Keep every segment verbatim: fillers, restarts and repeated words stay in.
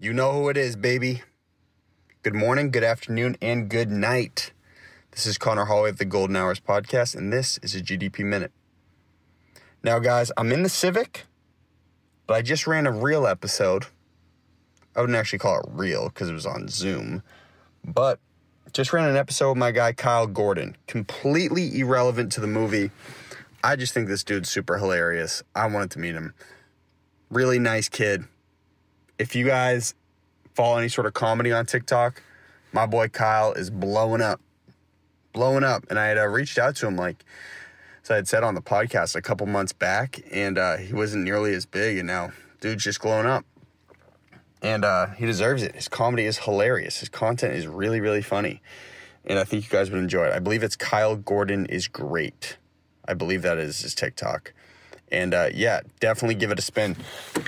You know who it is, baby. Good morning, good afternoon, and good night. This is Conor Holway of the Golden Hours podcast, and this is a G D P Minute. Now, guys, I'm in the Civic, but I just ran a real episode. I wouldn't actually call it real because it was on Zoom, but just ran an episode with my guy Kyle Gordon. Completely irrelevant to the movie. I just think this dude's super hilarious. I wanted to meet him. Really nice kid. If you guys follow any sort of comedy on TikTok, my boy Kyle is blowing up, blowing up. And I had uh, reached out to him, like so I had said on the podcast a couple months back, and uh, he wasn't nearly as big. And now, dude's just glowing up, and uh, he deserves it. His comedy is hilarious. His content is really, really funny, and I think you guys would enjoy it. I believe it's Kyle Gordon is great. I believe that is his TikTok, and uh, yeah, definitely give it a spin.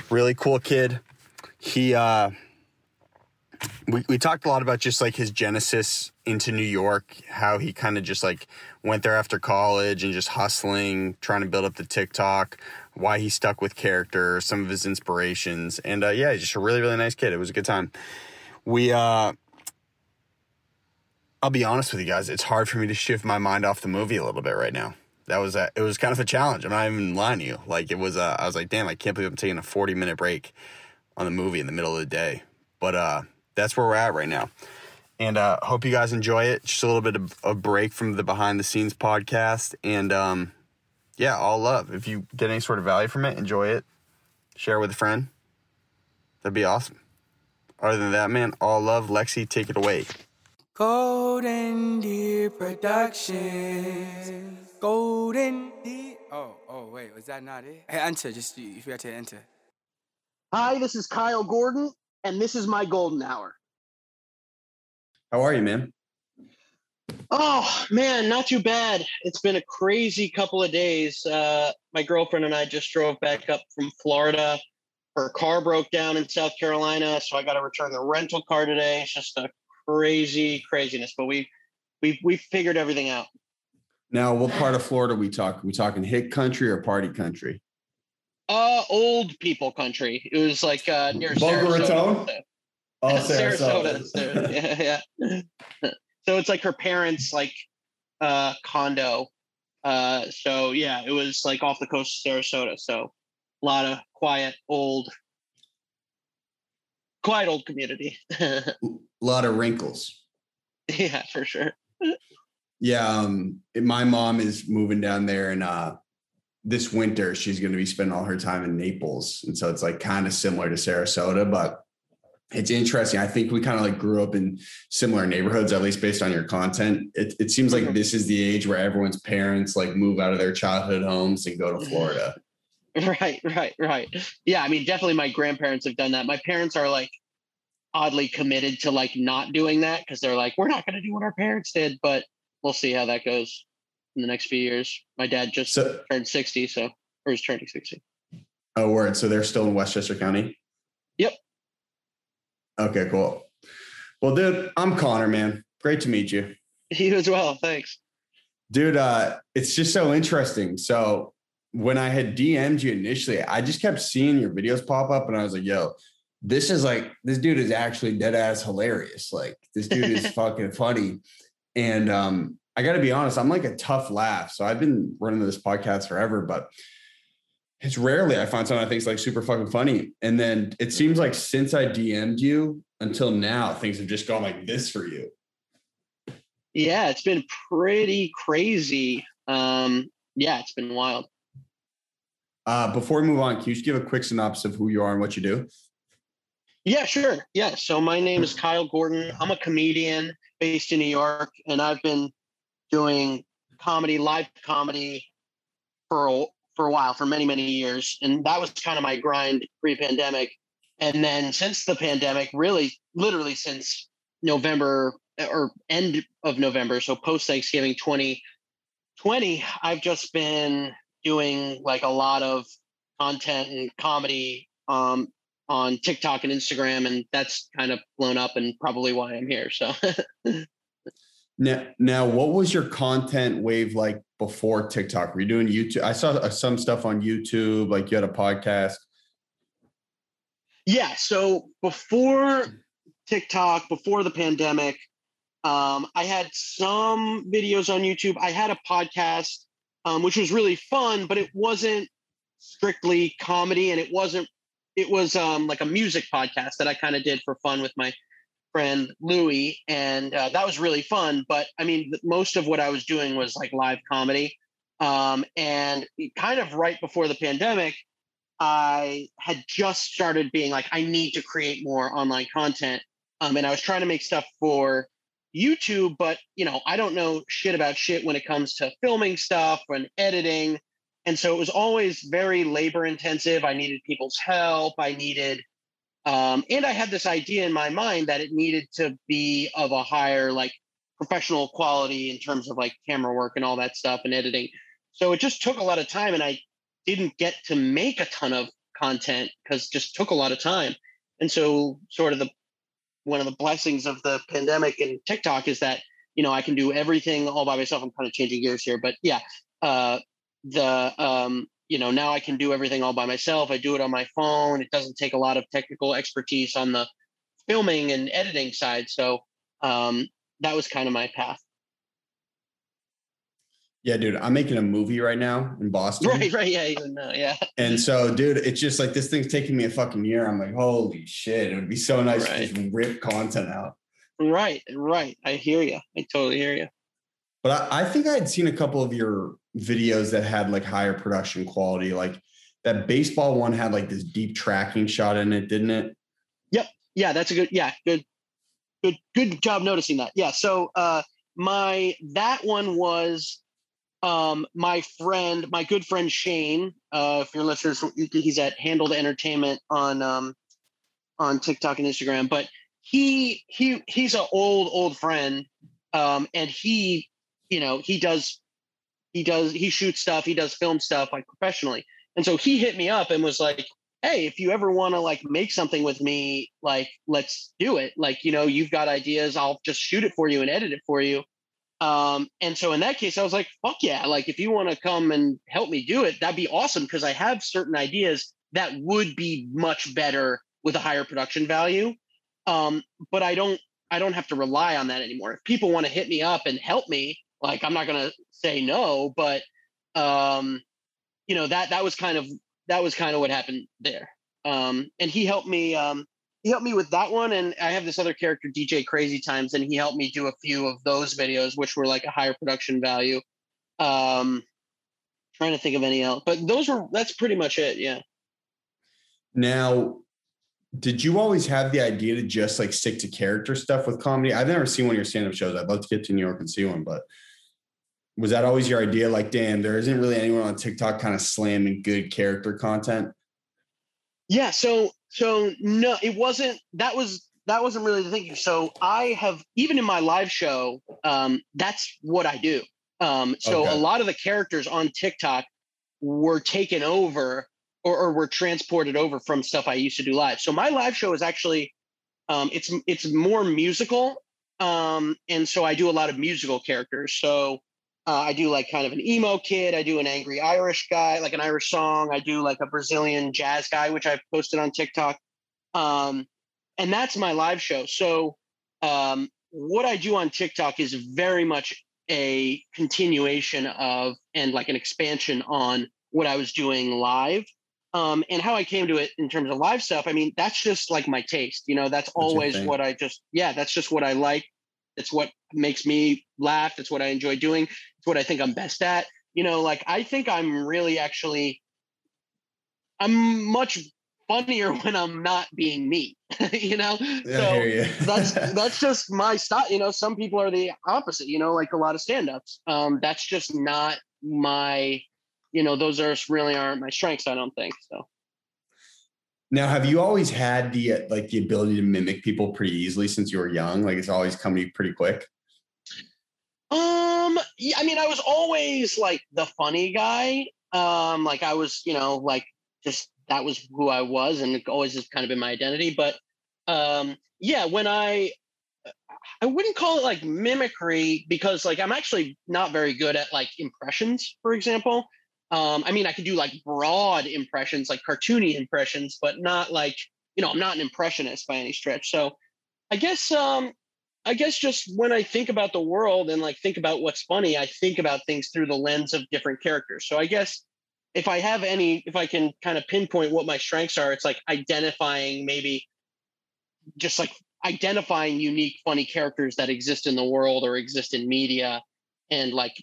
Really cool kid. He, uh, we, we talked a lot about just like his genesis into New York, how he kind of just like went there after college and just hustling, trying to build up the TikTok, why he stuck with character, some of his inspirations. And, uh, yeah, he's just a really, really nice kid. It was a good time. We, uh, I'll be honest with you guys. It's hard for me to shift my mind off the movie a little bit right now. That was a, it was kind of a challenge. I'm not even lying to you. Like it was, uh, I was like, damn, I can't believe I'm taking a forty minute break on the movie in the middle of the day. But uh, that's where we're at right now. And uh, hope you guys enjoy it. Just a little bit of a break from the behind the scenes podcast. And um, yeah, all love. If you get any sort of value from it, enjoy it. Share with a friend. That'd be awesome. Other than that, man, all love. Lexi, take it away. Golden Deer Productions. Golden Deer. Oh, oh, wait, was that not it? Hey, enter, just you forgot to enter. Hi, this is Kyle Gordon, and this is my golden hour. How are you, man? Oh, man, not too bad. It's been a crazy couple of days. Uh, my girlfriend and I just drove back up from Florida. Her car broke down in South Carolina, so I got to return the rental car today. It's just a crazy craziness, but we we we figured everything out. Now, what part of Florida are we talking? We talking hick country or party country? Uh, old people country. It was like uh, near Boca Raton? Oh, Sarasota. Sarasota. Yeah, yeah. So it's like her parents' like uh, condo. Uh, so yeah, it was like off the coast of Sarasota. So a lot of quiet, old, quiet old community. A lot of wrinkles. Yeah, for sure. Yeah, um, my mom is moving down there, and uh, this winter, she's going to be spending all her time in Naples. And so it's like kind of similar to Sarasota, but it's interesting. I think we kind of like grew up in similar neighborhoods, at least based on your content. It, it seems like this is the age where everyone's parents like move out of their childhood homes and go to Florida. Right, right, right. Yeah. I mean, definitely my grandparents have done that. My parents are like oddly committed to like not doing that because they're like, we're not going to do what our parents did, but we'll see how that goes in the next few years. My dad just so, turned sixty, so or is turning sixty. Oh, word. So they're still in Westchester County? Yep. Okay, cool. Well, dude, I'm Connor, man. Great to meet you. You as well. Thanks. Dude, uh, it's just so interesting. So when I had D M'd you initially, I just kept seeing your videos pop up, and I was like, yo, this is like, this dude is actually dead ass hilarious. Like, this dude is fucking funny. And, um, I got to be honest, I'm like a tough laugh. So I've been running this podcast forever, but it's rarely I find something I think is like super fucking funny. And then it seems like since I D M'd you until now, things have just gone like this for you. Yeah, it's been pretty crazy. Um, yeah, it's been wild. Uh, before we move on, can you just give a quick synopsis of who you are and what you do? Yeah, sure. Yeah. So my name is Kyle Gordon. I'm a comedian based in New York, and I've been doing comedy, live comedy for a, for a while, for many, many years. And that was kind of my grind pre-pandemic. And then since the pandemic, really, literally since November or end of November, so post-Thanksgiving twenty twenty, I've just been doing like a lot of content and comedy um, on TikTok and Instagram. And that's kind of blown up and probably why I'm here. So... Now, now, what was your content wave like before TikTok? Were you doing YouTube? I saw some stuff on YouTube, like you had a podcast. Yeah. So before TikTok, before the pandemic, um, I had some videos on YouTube. I had a podcast, um, which was really fun, but it wasn't strictly comedy, and it wasn't, it was um, like a music podcast that I kind of did for fun with my friend Louie, and uh, that was really fun. But I mean, most of what I was doing was like live comedy. Um, and kind of right before the pandemic, I had just started being like, I need to create more online content. Um, and I was trying to make stuff for YouTube, but you know, I don't know shit about shit when it comes to filming stuff and editing. And so it was always very labor intensive. I needed people's help. I needed, um, and I had this idea in my mind that it needed to be of a higher, like professional quality in terms of like camera work and all that stuff and editing. So it just took a lot of time, and I didn't get to make a ton of content because it just took a lot of time. And so sort of the, one of the blessings of the pandemic and TikTok is that, you know, I can do everything all by myself. I'm kind of changing gears here, but yeah, uh, the, um, you know, now I can do everything all by myself. I do it on my phone. It doesn't take a lot of technical expertise on the filming and editing side. So, um, that was kind of my path. Yeah, dude, I'm making a movie right now in Boston. Right, right, yeah, even now, yeah. And so, dude, it's just like this thing's taking me a fucking year. I'm like, holy shit, it would be so nice right. to just rip content out. Right, right. I hear you. I totally hear you. But I, I think I had seen a couple of your videos that had like higher production quality. Like that baseball one had like this deep tracking shot in it, didn't it? Yep. Yeah, that's a good, yeah, good, good, good job noticing that. Yeah. So uh, my that one was. Um, my friend, my good friend, Shane, uh, if your listeners, he's at Handled Entertainment on, um, on TikTok and Instagram, but he, he, he's an old, old friend. Um, and he, you know, he does, he does, he shoots stuff, he does film stuff like professionally. And so he hit me up and was like, hey, if you ever want to like make something with me, like, let's do it. Like, you know, you've got ideas, I'll just shoot it for you and edit it for you. Um, and so in that case, I was like, fuck yeah. Like, if you want to come and help me do it, that'd be awesome. Cause I have certain ideas that would be much better with a higher production value. Um, but I don't, I don't have to rely on that anymore. If people want to hit me up and help me, like, I'm not going to say no, but, um, you know, that, that was kind of, that was kind of what happened there. Um, and he helped me, um, He helped me with that one, and I have this other character, D J Crazy Times, and he helped me do a few of those videos, which were like a higher production value. Um, trying to think of any else, but those were, that's pretty much it, yeah. Now, did you always have the idea to just like stick to character stuff with comedy? I've never seen one of your stand-up shows. I'd love to get to New York and see one, but was that always your idea? Like, damn, there isn't really anyone on TikTok kind of slamming good character content? Yeah, so... So no, it wasn't, that was, that wasn't really the thinking. So I have, even in my live show, um, that's what I do. Um, so okay. A lot of the characters on TikTok were taken over or, or were transported over from stuff I used to do live. So my live show is actually, um, it's, it's more musical. Um, and so I do a lot of musical characters. So uh, I do like kind of an emo kid. I do an angry Irish guy, like an Irish song. I do like a Brazilian jazz guy, which I've posted on TikTok. Um, and that's my live show. So um, what I do on TikTok is very much a continuation of, and like an expansion on what I was doing live, um, and how I came to it in terms of live stuff. I mean, that's just like my taste, you know, that's, that's always what I just, yeah, that's just what I like. It's what makes me laugh. It's what I enjoy doing. It's what I think I'm best at. You know, like I think I'm really actually, I'm much funnier when I'm not being me, you know? Yeah, so I hear you. that's, that's just my style. You know, some people are the opposite, you know, like a lot of stand-ups. Um, that's just not my, you know, those are really aren't my strengths, I don't think so. Now, have you always had the like the ability to mimic people pretty easily since you were young? Like it's always come to you pretty quick? Um, yeah, I mean, I was always like the funny guy. Um, like I was, you know, like just that was who I was, and it always has kind of been my identity. But um, yeah, when I, I wouldn't call it like mimicry because like I'm actually not very good at like impressions, for example. Um, I mean, I could do like broad impressions, like cartoony impressions, but not like you know, I'm not an impressionist by any stretch. So I guess, um, I guess just when I think about the world and like think about what's funny, I think about things through the lens of different characters. So I guess if I have any, if I can kind of pinpoint what my strengths are, it's like identifying maybe just like identifying unique, funny characters that exist in the world or exist in media and like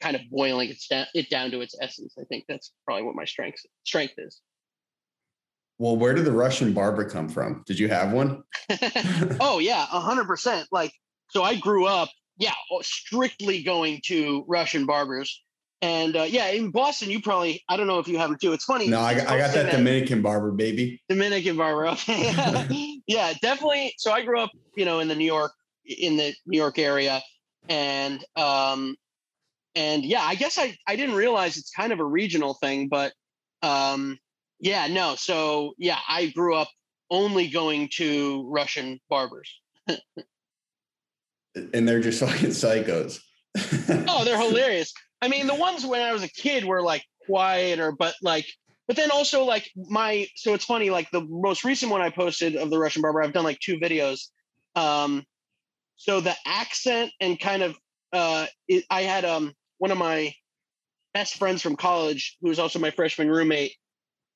kind of boiling it down to its essence. I think that's probably what my strength strength is. Well, where did the Russian Barber come from? Did you have one? Oh, yeah, one hundred percent. Like, so I grew up, yeah, strictly going to Russian barbers. And uh, yeah, in Boston, you probably, I don't know if you have them too. It's funny. No, I, I got that, that Dominican barber, baby. Dominican barber, okay. Yeah, definitely. So I grew up, you know, in the New York, in the New York area. And, um, and yeah, I guess I, I didn't realize it's kind of a regional thing, but, um, yeah, no. So, yeah, I grew up only going to Russian barbers. And they're just fucking psychos. Oh, they're hilarious. I mean, the ones when I was a kid were like quieter, but like, but then also like my, so it's funny, like the most recent one I posted of the Russian barber, I've done like two videos. Um, so the accent and kind of, uh, it, I had um one of my best friends from college, who was also my freshman roommate.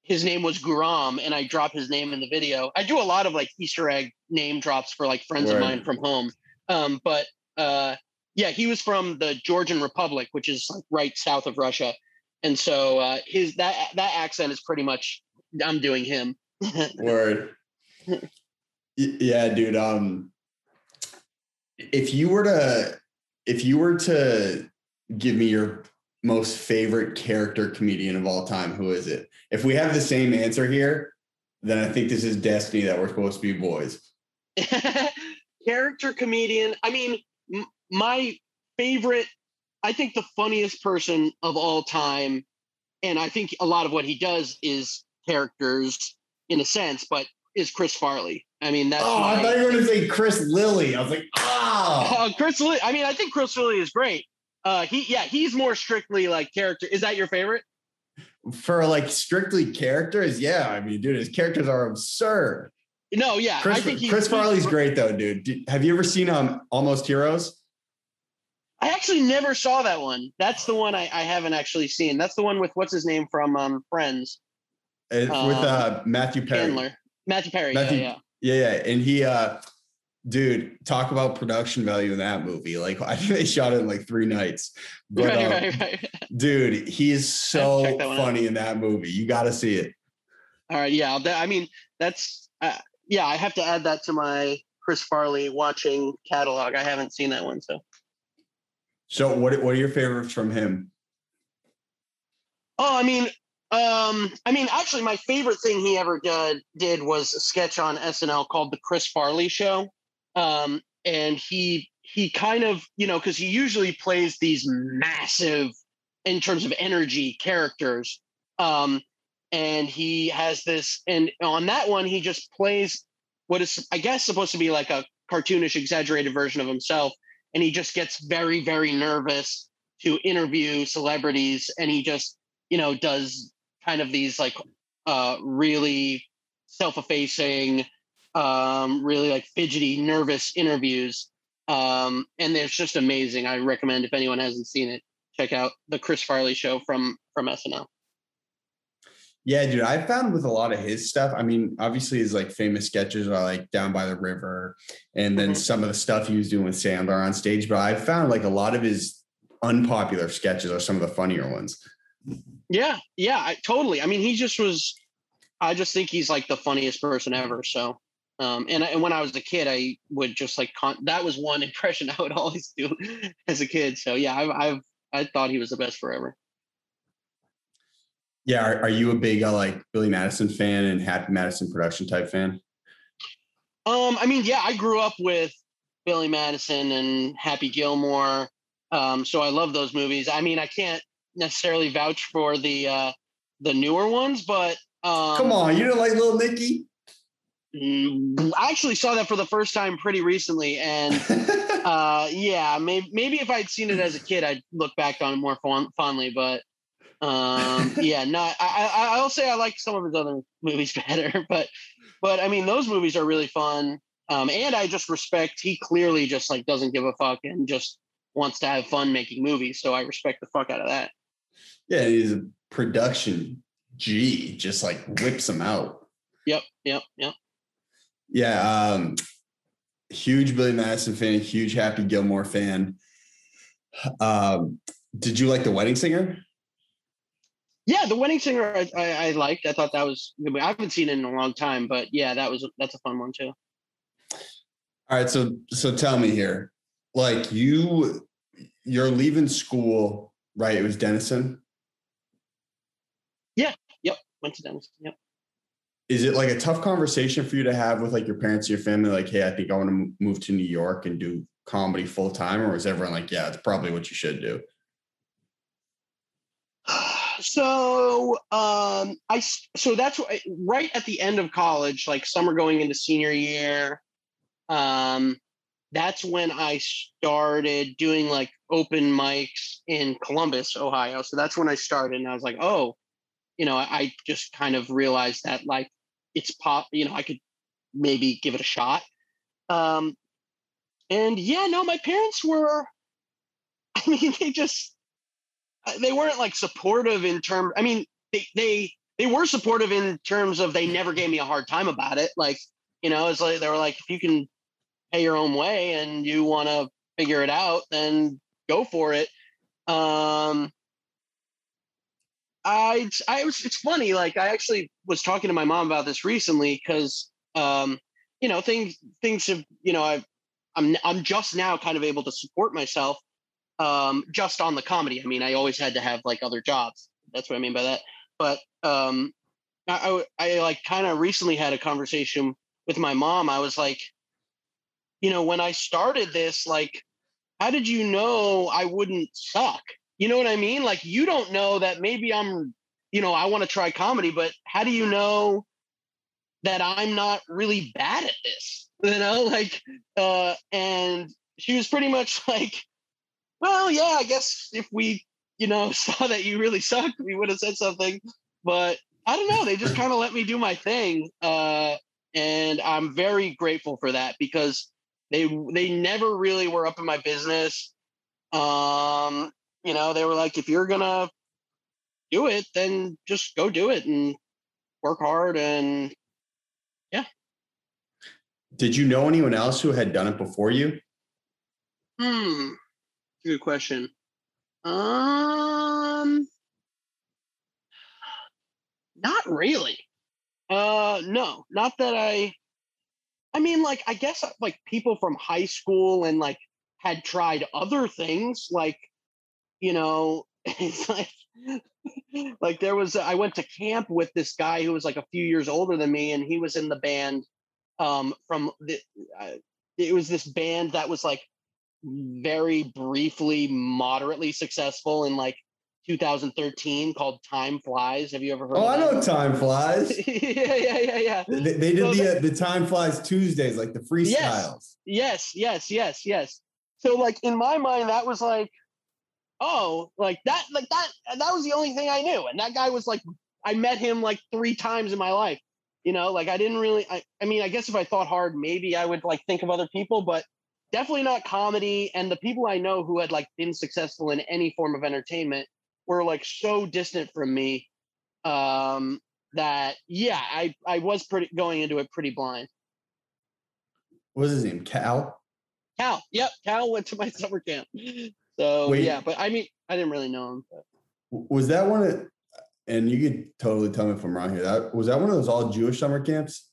His name was Guram, and I drop his name in the video. I do a lot of like Easter egg name drops for like friends right. of mine from home. Um, but uh, yeah, he was from the Georgian Republic, which is like right south of Russia. And so uh, his that that accent is pretty much I'm doing him. Word. Yeah, dude. Um, if you were to if you were to give me your most favorite character comedian of all time, who is it? If we have the same answer here, then I think this is destiny that we're supposed to be boys. Character comedian. I mean, m- my favorite, I think the funniest person of all time, and I think a lot of what he does is characters in a sense, but is Chris Farley. I mean, that's. Oh, my... I thought you were going to say Chris Lilly. I was like, ah. Oh. Uh, Chris Lilly. I mean, I think Chris Lilly is great. Uh, he, yeah, he's more strictly like character. Is that your favorite? For like strictly characters, yeah. I mean, dude, his characters are absurd. No, yeah, Chris, I think he, Chris Farley's he, great though, dude. Did, have you ever seen um Almost Heroes? I actually never saw that one. That's the one I, I haven't actually seen. That's the one with what's his name from um Friends. It, with um, uh Matthew Perry. Chandler. Matthew Perry. Matthew, yeah, yeah, yeah, yeah, and he. uh Dude, talk about production value in that movie. Like, I think they shot it in like three nights. But, right, um, right, right. Dude, he is so funny out. In that movie. You got to see it. All right, yeah. I mean, that's, uh, yeah, I have to add that to my Chris Farley watching catalog. I haven't seen that one, so. So what what are your favorites from him? Oh, I mean, um, I mean, actually, my favorite thing he ever did, did was a sketch on S N L called The Chris Farley Show. Um, and he, he kind of, you know, cause he usually plays these massive in terms of energy characters. Um, and he has this, and on that one, he just plays what is, I guess, supposed to be like a cartoonish, exaggerated version of himself. And he just gets very, very nervous to interview celebrities. And he just, you know, does kind of these like, uh, really self-effacing, um really like fidgety nervous interviews, um and it's just amazing. I recommend, if anyone hasn't seen it, check out The Chris Farley Show from from S N L. Yeah, dude, I found with a lot of his stuff, I mean, obviously his like famous sketches are like Down by the River and then mm-hmm. some of the stuff he was doing with Sandler on stage, but I found like a lot of his unpopular sketches are some of the funnier ones. Yeah, yeah, I, totally. I mean, he just was, I just think he's like the funniest person ever, so Um, and, I, and when I was a kid, I would just like, con- that was one impression I would always do as a kid. So yeah, I've, I've, I thought he was the best forever. Yeah. Are, are you a big, uh, like Billy Madison fan and Happy Madison production type fan? Um, I mean, yeah, I grew up with Billy Madison and Happy Gilmore. Um, so I love those movies. I mean, I can't necessarily vouch for the, uh, the newer ones, but, um, come on, you don't like Little Nicky? I actually saw that for the first time pretty recently, and uh, yeah, maybe, maybe if I'd seen it as a kid, I'd look back on it more fond- fondly. But um, yeah, not. I, I, I'll say I like some of his other movies better, but But I mean, those movies are really fun. Um, and I just respect, he clearly just like doesn't give a fuck and just wants to have fun making movies. So I respect the fuck out of that. Yeah, he's a production G, just like whips them out. Yep, yep, yep. Yeah, um, huge Billy Madison fan, huge Happy Gilmore fan. Um, did you like The Wedding Singer? Yeah, The Wedding Singer I, I, I liked. I thought that was, I haven't seen it in a long time, but yeah, that was that's a fun one too. All right, so so tell me here, like you, you're leaving school, right? It was Denison? Yeah, yep, went to Denison, yep. Is it like a tough conversation for you to have with like your parents or your family? Like, hey, I think I want to move to New York and do comedy full time, or is everyone like, yeah, it's probably what you should do? So um, I so that's what, right at the end of college, like summer going into senior year, Um, that's when I started doing like open mics in Columbus, Ohio. So that's when I started and I was like, oh, you know, I, I just kind of realized that like it's pop, you know, I could maybe give it a shot. Um, and yeah, no, my parents were, I mean, they just, they weren't like supportive in terms, I mean, they, they, they were supportive in terms of, they never gave me a hard time about it. Like, you know, it's like, they were like, if you can pay your own way and you want to figure it out, then go for it. Um, I, I was, it's funny. Like I actually was talking to my mom about this recently because, um, you know, things, things have, you know, I've, I'm, I'm just now kind of able to support myself, um, just on the comedy. I mean, I always had to have like other jobs. That's what I mean by that. But, um, I, I, I like kind of recently had a conversation with my mom. I was like, you know, when I started this, like, how did you know I wouldn't suck? You know what I mean? Like, you don't know that maybe I'm, you know, I want to try comedy, but how do you know that I'm not really bad at this? You know, like, uh, and she was pretty much like, well, yeah, I guess if we, you know, saw that you really sucked, we would have said something, but I don't know. They just kind of let me do my thing. Uh, and I'm very grateful for that because they, they never really were up in my business. Um, you know, they were like, if you're going to do it, then just go do it and work hard. And yeah. Did you know anyone else who had done it before you? Hmm. Good question. Um, Not really. Uh, no, not that I, I mean, like, I guess like people from high school and like had tried other things, like, you know, it's like, like there was, I went to camp with this guy who was like a few years older than me and he was in the band um, from, the, uh, it was this band that was like very briefly, moderately successful and like two thousand thirteen called Time Flies. Have you ever heard oh, of that? Oh, I know Time Flies. yeah, yeah, yeah, yeah. They, they did so the, uh, the Time Flies Tuesdays, like the freestyles. Yes, yes, yes, yes. So like in my mind, that was like, oh, like that, like that, that was the only thing I knew. And that guy was like, I met him like three times in my life. You know, like I didn't really, I, I mean, I guess if I thought hard, maybe I would like think of other people, but definitely not comedy. And the people I know who had like been successful in any form of entertainment were like so distant from me um, that, yeah, I, I was pretty going into it pretty blind. What was his name? Cal? Cal. Yep. Cal went to my summer camp. So, Wait, yeah, but I mean, I didn't really know him. But. Was that one of, and you could totally tell me if I'm wrong here, that, was that one of those all Jewish summer camps?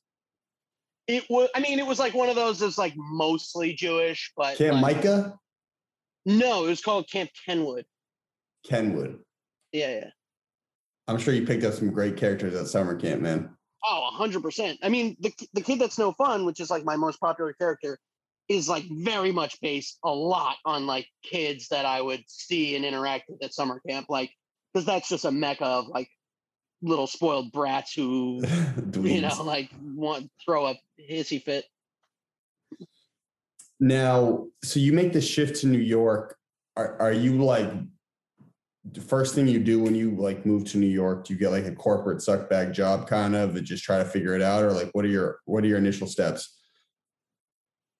It was, I mean, it was like one of those that's like mostly Jewish, but. Camp like, Micah? No, it was called Camp Kenwood. Kenwood. Yeah, yeah. I'm sure you picked up some great characters at summer camp, man. Oh, one hundred percent. I mean, the the kid that's no fun, which is like my most popular character, is like very much based a lot on like kids that I would see and interact with at summer camp, like because that's just a mecca of like little spoiled brats who, you know, like want throw a hissy fit. Now, so you make the shift to New York. Are are you like? the first thing you do when you like move to New York? Do you get like a corporate suckbag job kind of and just try to figure it out? Or like, what are your, what are your initial steps?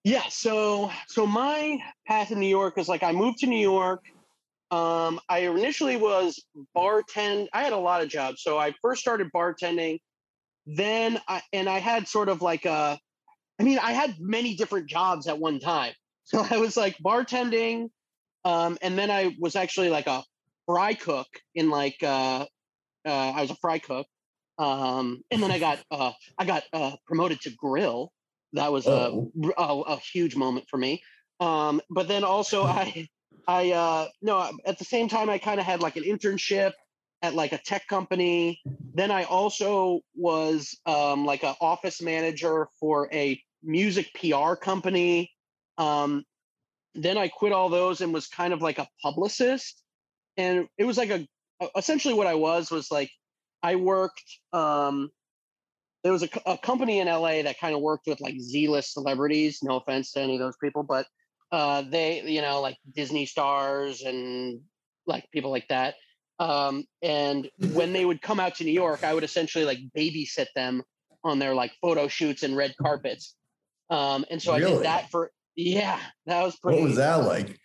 Yeah. So, so my path in New York is like, I moved to New York. Um, I initially was bartend. I had a lot of jobs. So I first started bartending. Then I, and I had sort of like a, I mean, I had many different jobs at one time. So I was like bartending. Um, and then I was actually like a fry cook in like, uh, uh, I was a fry cook. Um, and then I got, uh, I got, uh, promoted to grill. That was oh. a, a, a huge moment for me. Um, but then also I, I, uh, no, at the same time, I kind of had like an internship at like a tech company. Then I also was um, like an office manager for a music P R company. Um, then I quit all those and was kind of like a publicist. And it was like a, essentially what I was, was like, I worked, um, there was a, a company in L A that kind of worked with like Z-list celebrities, no offense to any of those people, but uh, they, you know, like Disney stars and like people like that. Um, and when they would come out to New York, I would essentially like babysit them on their like photo shoots and red carpets. Um, and so really? I did that for, yeah, that was pretty. What was that like?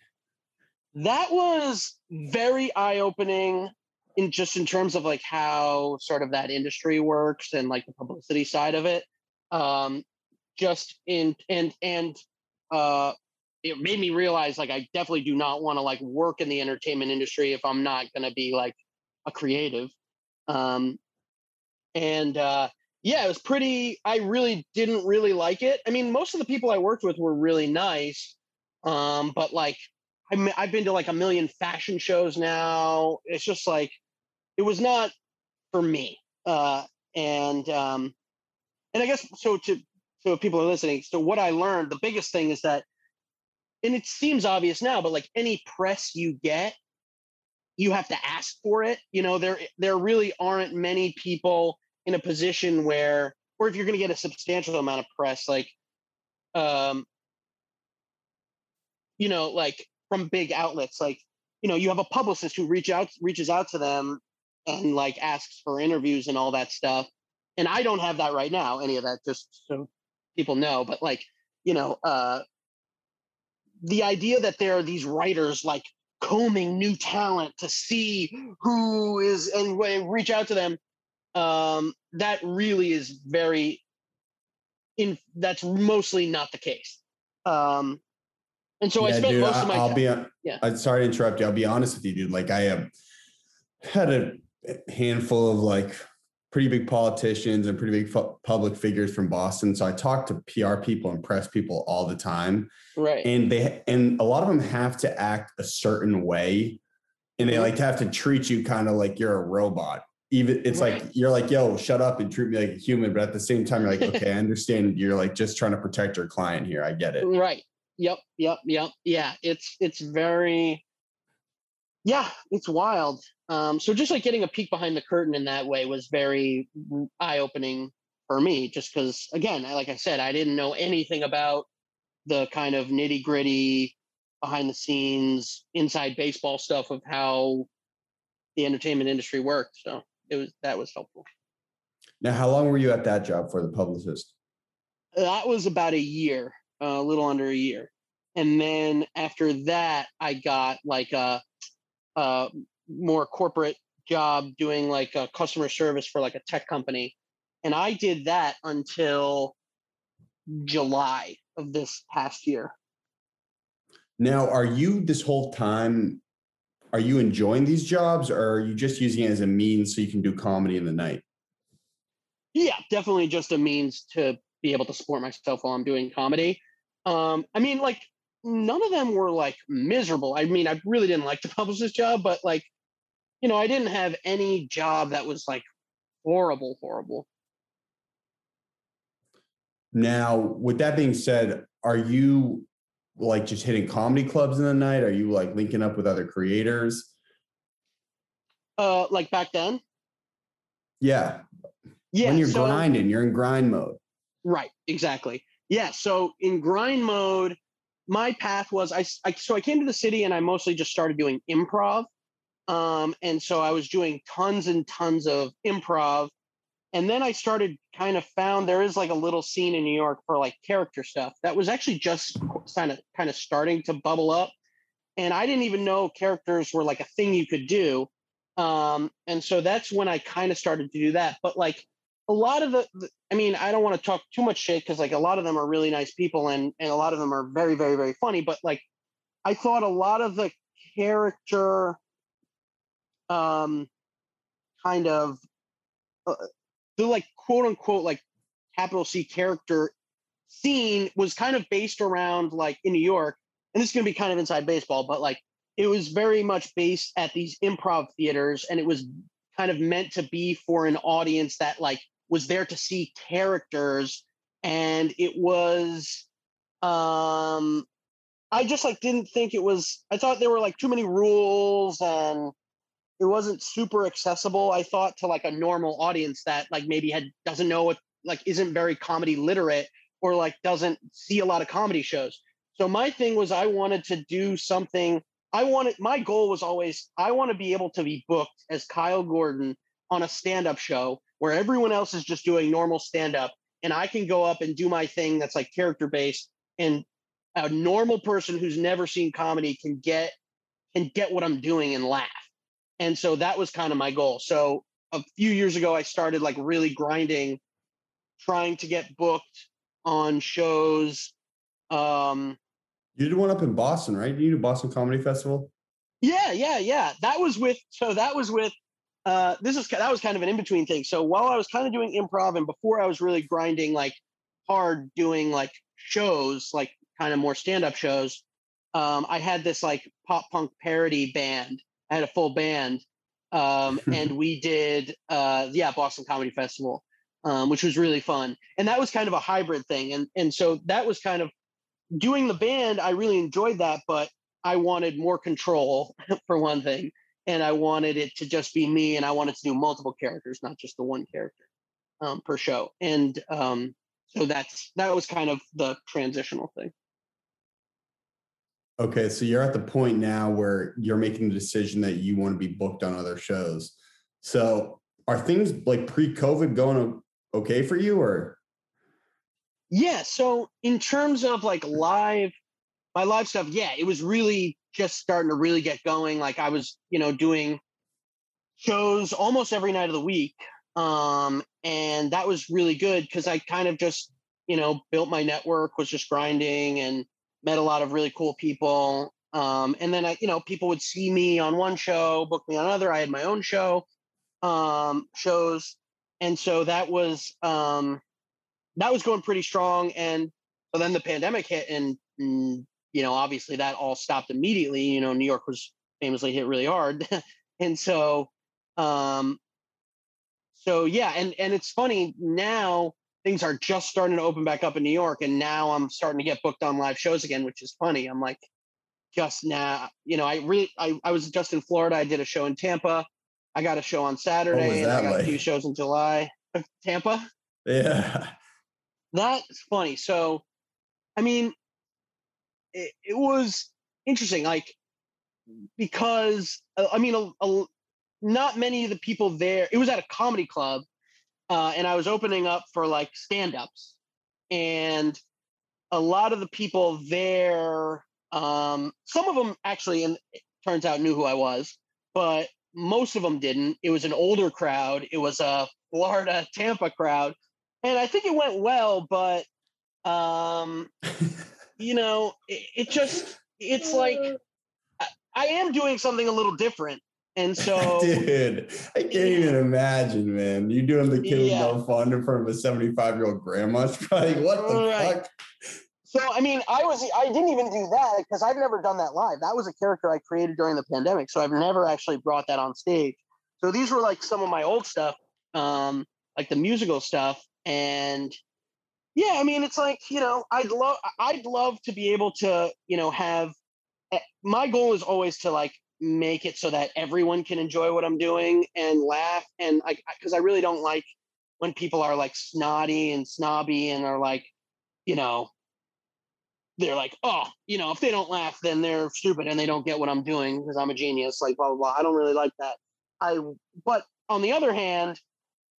That was very eye-opening in just in terms of like how sort of that industry works and like the publicity side of it. Um, just in, and, and, uh, it made me realize like, I definitely do not want to like work in the entertainment industry if I'm not going to be like a creative. Um, and, uh, yeah, it was pretty, I really didn't really like it. I mean, most of the people I worked with were really nice. Um, but like, I, I've been to like a million fashion shows now. It's just like, it was not for me. Uh, and, um, and I guess, so to, so if people are listening, so what I learned, the biggest thing is that, and it seems obvious now, but like any press you get, you have to ask for it. You know, there, there really aren't many people in a position where, or if you're going to get a substantial amount of press, like, um, you know, like from big outlets, like, you know, you have a publicist who reach out, reaches out to them and like asks for interviews and all that stuff. And I don't have that right now, any of that, just so people know, but like, you know, uh, the idea that there are these writers like combing new talent to see who is and reach out to them. Um, that really is very in that's mostly not the case. Um, and so yeah, I spent dude, most I, of my I'll time. Be, yeah. I'm sorry to interrupt you. I'll be honest with you, dude. Like I have had a handful of like pretty big politicians and pretty big fu- public figures from Boston. So I talk to P R people and press people all the time. Right. And they, and a lot of them have to act a certain way and they mm-hmm. like to have to treat you kind of like you're a robot. Even it's right. like, you're like, yo, shut up and treat me like a human. But at the same time, you're like, okay, I understand. You're like just trying to protect your client here. I get it. Right. Yep. Yep. Yep. Yeah. It's, it's very, yeah, it's wild. Um, so just like getting a peek behind the curtain in that way was very eye-opening for me, just because, again, like I said, I didn't know anything about the kind of nitty-gritty, behind-the-scenes, inside baseball stuff of how the entertainment industry worked. So it was that was helpful. Now, how long were you at that job for, the publicist? That was about a year, a little under a year. And then after that, I got like a... a more corporate job doing like a customer service for like a tech company. And I did that until July of this past year. Now, are you this whole time, are you enjoying these jobs or are you just using it as a means so you can do comedy in the night? Yeah, definitely just a means to be able to support myself while I'm doing comedy. Um, I mean, like, none of them were like miserable. I mean, I really didn't like the publicist job, but like, you know, I didn't have any job that was like horrible, horrible. Now, with that being said, are you like just hitting comedy clubs in the night? Are you like linking up with other creators? Uh, like back then? Yeah. Yeah. When you're so, grinding, you're in grind mode. Right. Exactly. Yeah. So in grind mode, my path was I, I so I came to the city and I mostly just started doing improv. Um, and so I was doing tons and tons of improv. And then I started kind of found there is like a little scene in New York for like character stuff that was actually just kind of kind of starting to bubble up. And I didn't even know characters were like a thing you could do. Um, and so that's when I kind of started to do that. But like a lot of the, the I mean, I don't want to talk too much shit because like a lot of them are really nice people and, and a lot of them are very, very, very funny. But like I thought a lot of the character um, kind of uh, the like quote unquote like capital C character scene was kind of based around like in New York, and this is going to be kind of inside baseball, but like it was very much based at these improv theaters, and it was kind of meant to be for an audience that like was there to see characters. And it was um I just like didn't think it was I thought there were like too many rules, and it wasn't super accessible, I thought, to like a normal audience that like maybe had doesn't know what like isn't very comedy literate or like doesn't see a lot of comedy shows. So my thing was I wanted to do something. I wanted my goal was always I want to be able to be booked as Kyle Gordon on a stand-up show where everyone else is just doing normal stand-up, and I can go up and do my thing that's like character-based, and a normal person who's never seen comedy can get can get what I'm doing and laugh. And so that was kind of my goal. So a few years ago, I started like really grinding, trying to get booked on shows. Um, you did one up in Boston, right? You did Boston Comedy Festival. Yeah, yeah, yeah. That was with, so that was with, uh, this is, that was kind of an in-between thing. So while I was kind of doing improv and before I was really grinding like hard doing like shows, like kind of more stand-up shows, um, I had this like pop punk parody band. I had a full band, um, and we did, uh, yeah, Boston Comedy Festival, um, which was really fun. And that was kind of a hybrid thing. And and so that was kind of doing the band. I really enjoyed that, but I wanted more control for one thing. And I wanted it to just be me. And I wanted to do multiple characters, not just the one character um, per show. And um, so that's, that was kind of the transitional thing. Okay, so you're at the point now where you're making the decision that you want to be booked on other shows. So are things like pre-COVID going okay for you, or? Yeah, so in terms of like live, my live stuff, yeah, it was really just starting to really get going. Like I was, you know, doing shows almost every night of the week. Um, and that was really good because I kind of just, you know, built my network, was just grinding, and met a lot of really cool people. Um, and then I, you know, people would see me on one show, book me on another. I had my own show, um, shows. And so that was, um, that was going pretty strong. And so then the pandemic hit, and, and, you know, obviously that all stopped immediately. You know, New York was famously hit really hard. And so, um, so yeah. And, and it's funny now, things are just starting to open back up in New York, and now I'm starting to get booked on live shows again, which is funny. I'm like, just now, you know, I really, I, I was just in Florida. I did a show in Tampa. I got a show on Saturday, and I got like? a few shows in July. Tampa? Yeah. That's funny. So, I mean, it, it was interesting, like, because, I mean, a, a, not many of the people there, it was at a comedy club. Uh, and I was opening up for like stand-ups, and a lot of the people there, um, some of them actually, and it turns out, knew who I was, but most of them didn't. It was an older crowd. It was a Florida, Tampa crowd. And I think it went well, but, um, you know, it, it just, it's like, I, I am doing something a little different. And so, dude, I can't even imagine, man. You doing the kid yeah. with no fun in front of a seventy-five year old grandma. It's probably what the right. fuck. So, I mean, I was, I didn't even do that because I've never done that live. That was a character I created during the pandemic. So I've never actually brought that on stage. So these were like some of my old stuff, um, like the musical stuff. And yeah, I mean, it's like, you know, I'd love, I'd love to be able to, you know, have, my goal is always to like, make it so that everyone can enjoy what I'm doing and laugh. And I, because I really don't like when people are like snotty and snobby and are like, you know, they're like, oh, you know, if they don't laugh, then they're stupid and they don't get what I'm doing because I'm a genius, like blah, blah, blah. I don't really like that. I, but on the other hand,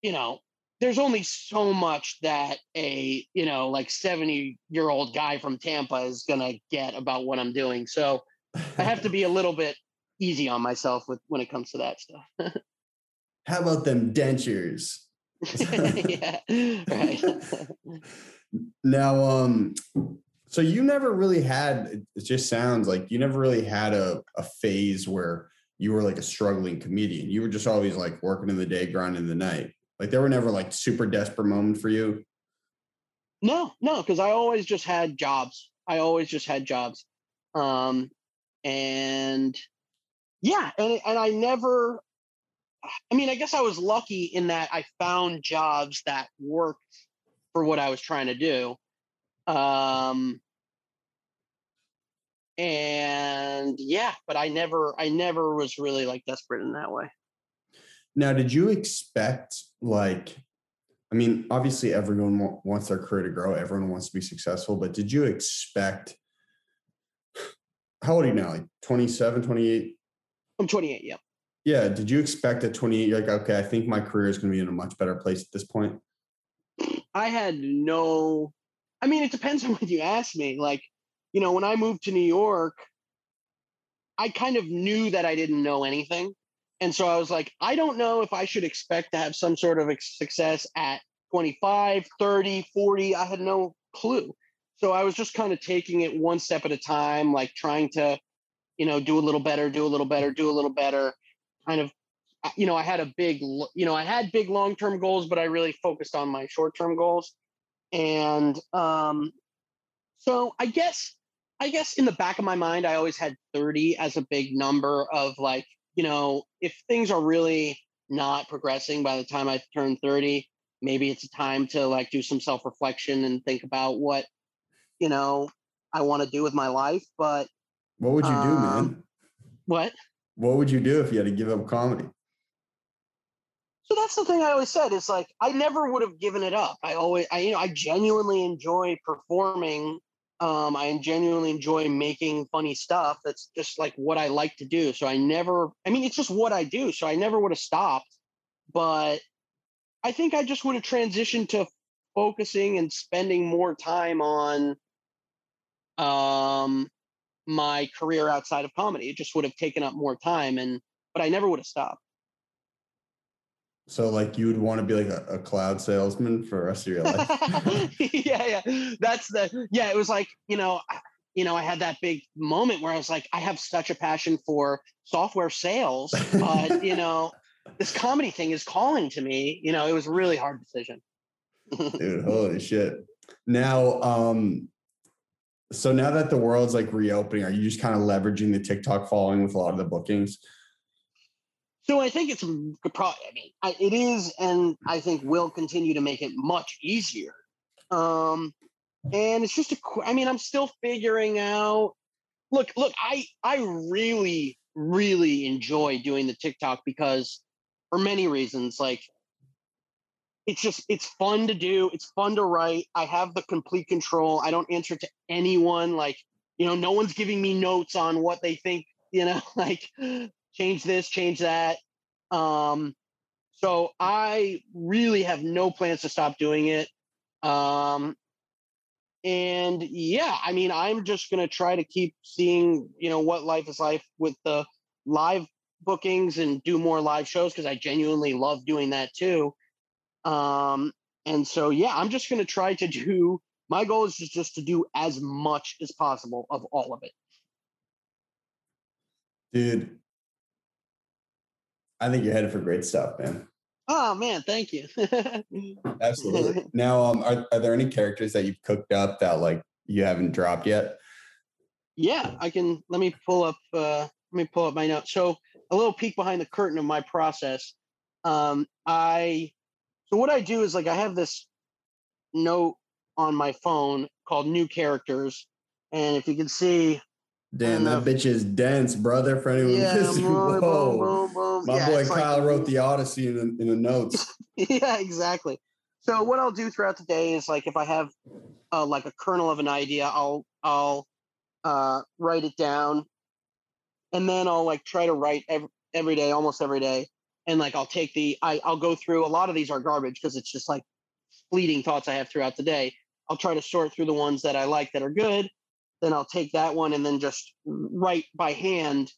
you know, there's only so much that a, you know, like seventy year old guy from Tampa is going to get about what I'm doing. So I have to be a little bit easy on myself with when it comes to that stuff. How about them dentures? Yeah, right. Now, um, so you never really had, it just sounds like you never really had a, a phase where you were like a struggling comedian. You were just always like working in the day, grinding the night. Like there were never like super desperate moments for you. No, no. Cause I always just had jobs. I always just had jobs. Um, and yeah. And, and I never, I mean, I guess I was lucky in that I found jobs that worked for what I was trying to do. Um, and yeah, but I never, I never was really like desperate in that way. Now, did you expect, like, I mean, obviously everyone w- wants their career to grow. Everyone wants to be successful, but did you expect, how old are you now? Like twenty-seven, twenty-eight? I'm twenty-eight. Yeah. Yeah. Did you expect at twenty-eight, you're like, okay, I think my career is going to be in a much better place at this point? I had no, I mean, it depends on what you ask me. Like, you know, when I moved to New York, I kind of knew that I didn't know anything. And so I was like, I don't know if I should expect to have some sort of success at twenty-five, thirty, forty. I had no clue. So I was just kind of taking it one step at a time, like trying to, you know, do a little better, do a little better, do a little better. Kind of, you know, I had a big, you know, I had big long-term goals, but I really focused on my short-term goals. And um, so I guess, I guess in the back of my mind, I always had thirty as a big number of like, you know, if things are really not progressing by the time I turn thirty, maybe it's a time to like do some self-reflection and think about what, you know, I want to do with my life. But what would you um, do, man? What? What would you do if you had to give up comedy? So that's the thing I always said. It's like, I never would have given it up. I always, I, you know, I genuinely enjoy performing. Um, I genuinely enjoy making funny stuff. That's just like what I like to do. So I never, I mean, it's just what I do. So I never would have stopped, but I think I just would have transitioned to focusing and spending more time on um, my career outside of comedy. It just would have taken up more time, and, but I never would have stopped. So like you would want to be like a, a cloud salesman for the rest of your life. yeah, yeah. That's the, yeah, it was like, you know, I, you know, I had that big moment where I was like, I have such a passion for software sales, but you know, this comedy thing is calling to me. You know, it was a really hard decision. Dude, holy shit. Now, um, so now that the world's like reopening, are you just kind of leveraging the TikTok following with a lot of the bookings? So I think it's probably, I mean, I, it is, and I think will continue to make it much easier. Um, and it's just, a, I mean, I'm still figuring out, look, look, I, I really, really enjoy doing the TikTok because for many reasons, like it's just, it's fun to do. It's fun to write. I have the complete control. I don't answer to anyone. Like, you know, no one's giving me notes on what they think, you know, like, change this, change that. Um, so I really have no plans to stop doing it. Um, and yeah, I mean, I'm just going to try to keep seeing, you know, what life is like with the live bookings and do more live shows because I genuinely love doing that too. Um, and so, yeah, I'm just going to try to do, my goal is just, just to do as much as possible of all of it. Dude. I think you're headed for great stuff, man. Oh, man. Thank you. Absolutely. Now, um, are, are there any characters that you've cooked up that like you haven't dropped yet? Yeah, I can. Let me pull up. Uh, let me pull up my notes. So a little peek behind the curtain of my process. Um, I so what I do is like I have this note on my phone called New Characters. And if you can see. Damn, that bitch is dense, brother. For anyone yeah, listening, boom, whoa. Boom, boom, boom. My yeah, boy Kyle like, wrote the Odyssey in the, in the notes. Yeah, exactly. So what I'll do throughout the day is like if I have uh, like a kernel of an idea, I'll I'll uh, write it down, and then I'll like try to write every, every day, almost every day. And like, I'll take the, I, I'll go through, a lot of these are garbage because it's just like fleeting thoughts I have throughout the day. I'll try to sort through the ones that I like that are good. Then I'll take that one and then just write by hand,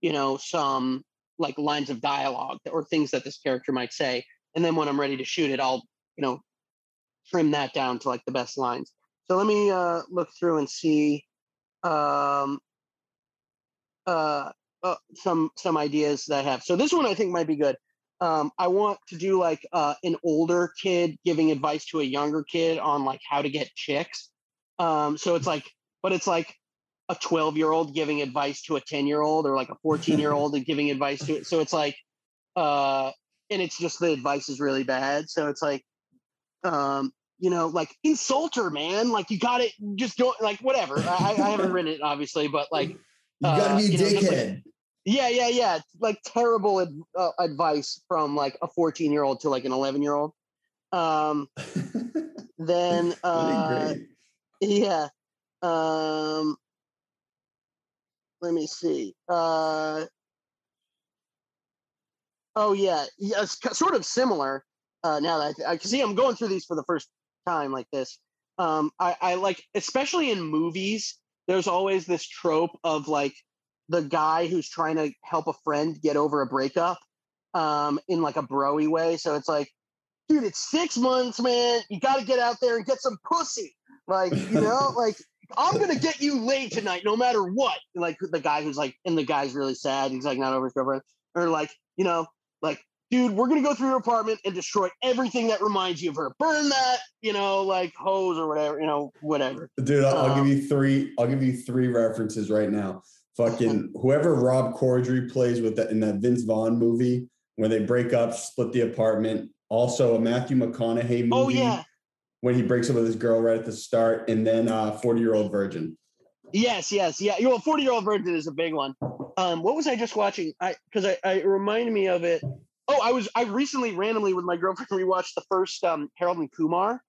you know, some like lines of dialogue or things that this character might say. And then when I'm ready to shoot it, I'll, you know, trim that down to like the best lines. So let me uh, look through and see um, uh, uh, some some ideas that I have. So this one I think might be good. Um, I want to do like uh, an older kid giving advice to a younger kid on like how to get chicks. Um, so it's like, but it's like a twelve-year-old giving advice to a ten-year-old, or like a fourteen-year-old and giving advice to it. So it's like, uh, and it's just the advice is really bad. So it's like, um, you know, like insult her, man. Like you got it. Just don't like whatever. I, I haven't written it, obviously, but like you uh, gotta be a dickhead. Know, like, yeah, yeah, yeah. Like terrible ad- uh, advice from like a fourteen-year-old to like an eleven-year-old. Um, then, uh, yeah. Um, let me see. Uh, oh, yeah. yeah it's sort of similar. Uh, now that I, I see, I'm going through these for the first time like this. Um, I, I like, especially in movies, there's always this trope of like the guy who's trying to help a friend get over a breakup um, in like a bro-y way. So it's like, dude, it's six months, man. You got to get out there and get some pussy. Like, you know, like, I'm going to get you laid tonight, no matter what. And like the guy who's like, and the guy's really sad. He's like not over his girlfriend. Or like, you know, like, dude, we're going to go through your apartment and destroy everything that reminds you of her. Burn that, you know, like hose or whatever, you know, whatever. Dude, I'll, um, I'll give you three. I'll give you three references right now. Fucking whoever Rob Corddry plays with that in that Vince Vaughn movie where they break up, split the apartment. Also a Matthew McConaughey movie. Oh, yeah. When he breaks up with his girl right at the start, and then uh, forty-year-old virgin. Yes, yes, yeah. Well, forty-year-old virgin is a big one. Um, what was I just watching? I because I, I it reminded me of it. Oh, I was I recently randomly with my girlfriend rewatched the first um, Harold and Kumar,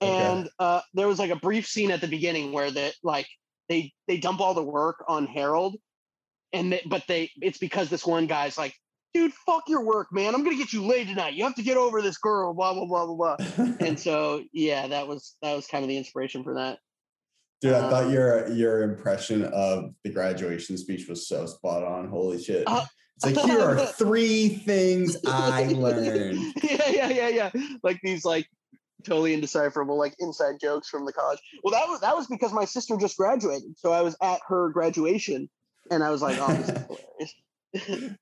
and okay. uh, there was like a brief scene at the beginning where that like they they dump all the work on Harold, and they, but they it's because this one guy's like, dude, fuck your work, man. I'm gonna get you laid tonight. You have to get over this girl. Blah blah blah blah blah. And so, yeah, that was that was kind of the inspiration for that. Dude, I um, thought your your impression of the graduation speech was so spot on. Holy shit! Uh, it's like here are three things I learned. Yeah, yeah, yeah, yeah. Like these, like totally indecipherable, like inside jokes from the college. Well, that was that was because my sister just graduated, so I was at her graduation, and I was like, oh, this is hilarious.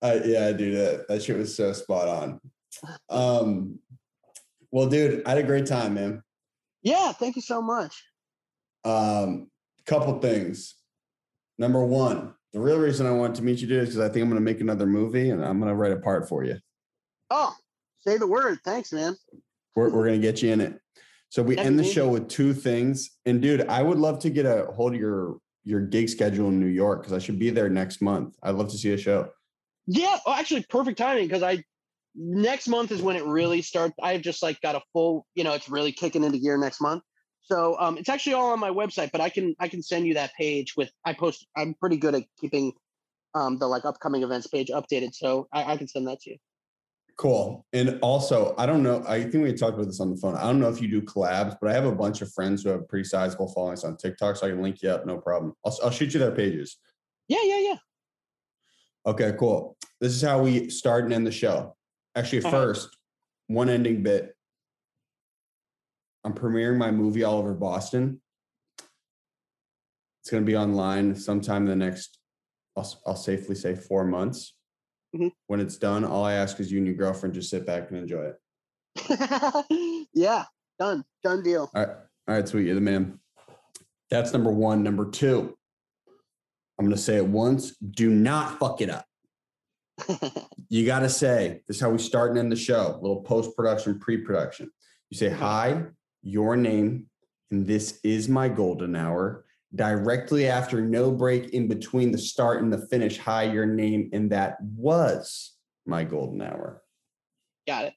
Uh, yeah, dude, that, that shit was so spot on. Um, well, dude, I had a great time, man. Yeah, thank you so much. Um, couple things. Number one, the real reason I wanted to meet you, dude, is because I think I'm going to make another movie, and I'm going to write a part for you. Oh, say the word. Thanks, man. We're we're going to get you in it. So we That'd end the show easy. With two things. And, dude, I would love to get a hold of your, your gig schedule in New York because I should be there next month. I'd love to see a show. Yeah, oh, actually, perfect timing because I next month is when it really starts. I've just like got a full, you know, it's really kicking into gear next month. So um, it's actually all on my website, but I can I can send you that page with I post. I'm pretty good at keeping um, the like upcoming events page updated, so I, I can send that to you. Cool. And also, I don't know. I think we talked about this on the phone. I don't know if you do collabs, but I have a bunch of friends who have pretty sizable followings on TikTok, so I can link you up. No problem. I'll I'll shoot you their pages. Yeah, yeah, yeah. Okay, cool. This is how we start and end the show. Actually, first, one ending bit. I'm premiering my movie all over Boston. It's going to be online sometime in the next, I'll, I'll safely say four months. Mm-hmm. When it's done, all I ask is you and your girlfriend just sit back and enjoy it. Yeah, done. Done deal. All right, all right, sweet. You're the man. That's number one. Number two. I'm going to say it once. Do not fuck it up. You got to say, this is how we start and end the show. A little post-production, pre-production. You say, hi, your name, and this is my golden hour. Directly after, no break in between the start and the finish. Hi, your name, and that was my golden hour. Got it.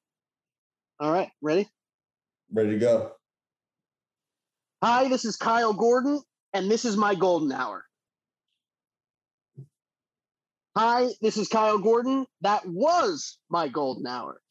All right. Ready? Ready to go. Hi, this is Kyle Gordon, and this is my golden hour. Hi, this is Kyle Gordon. That was my golden hour.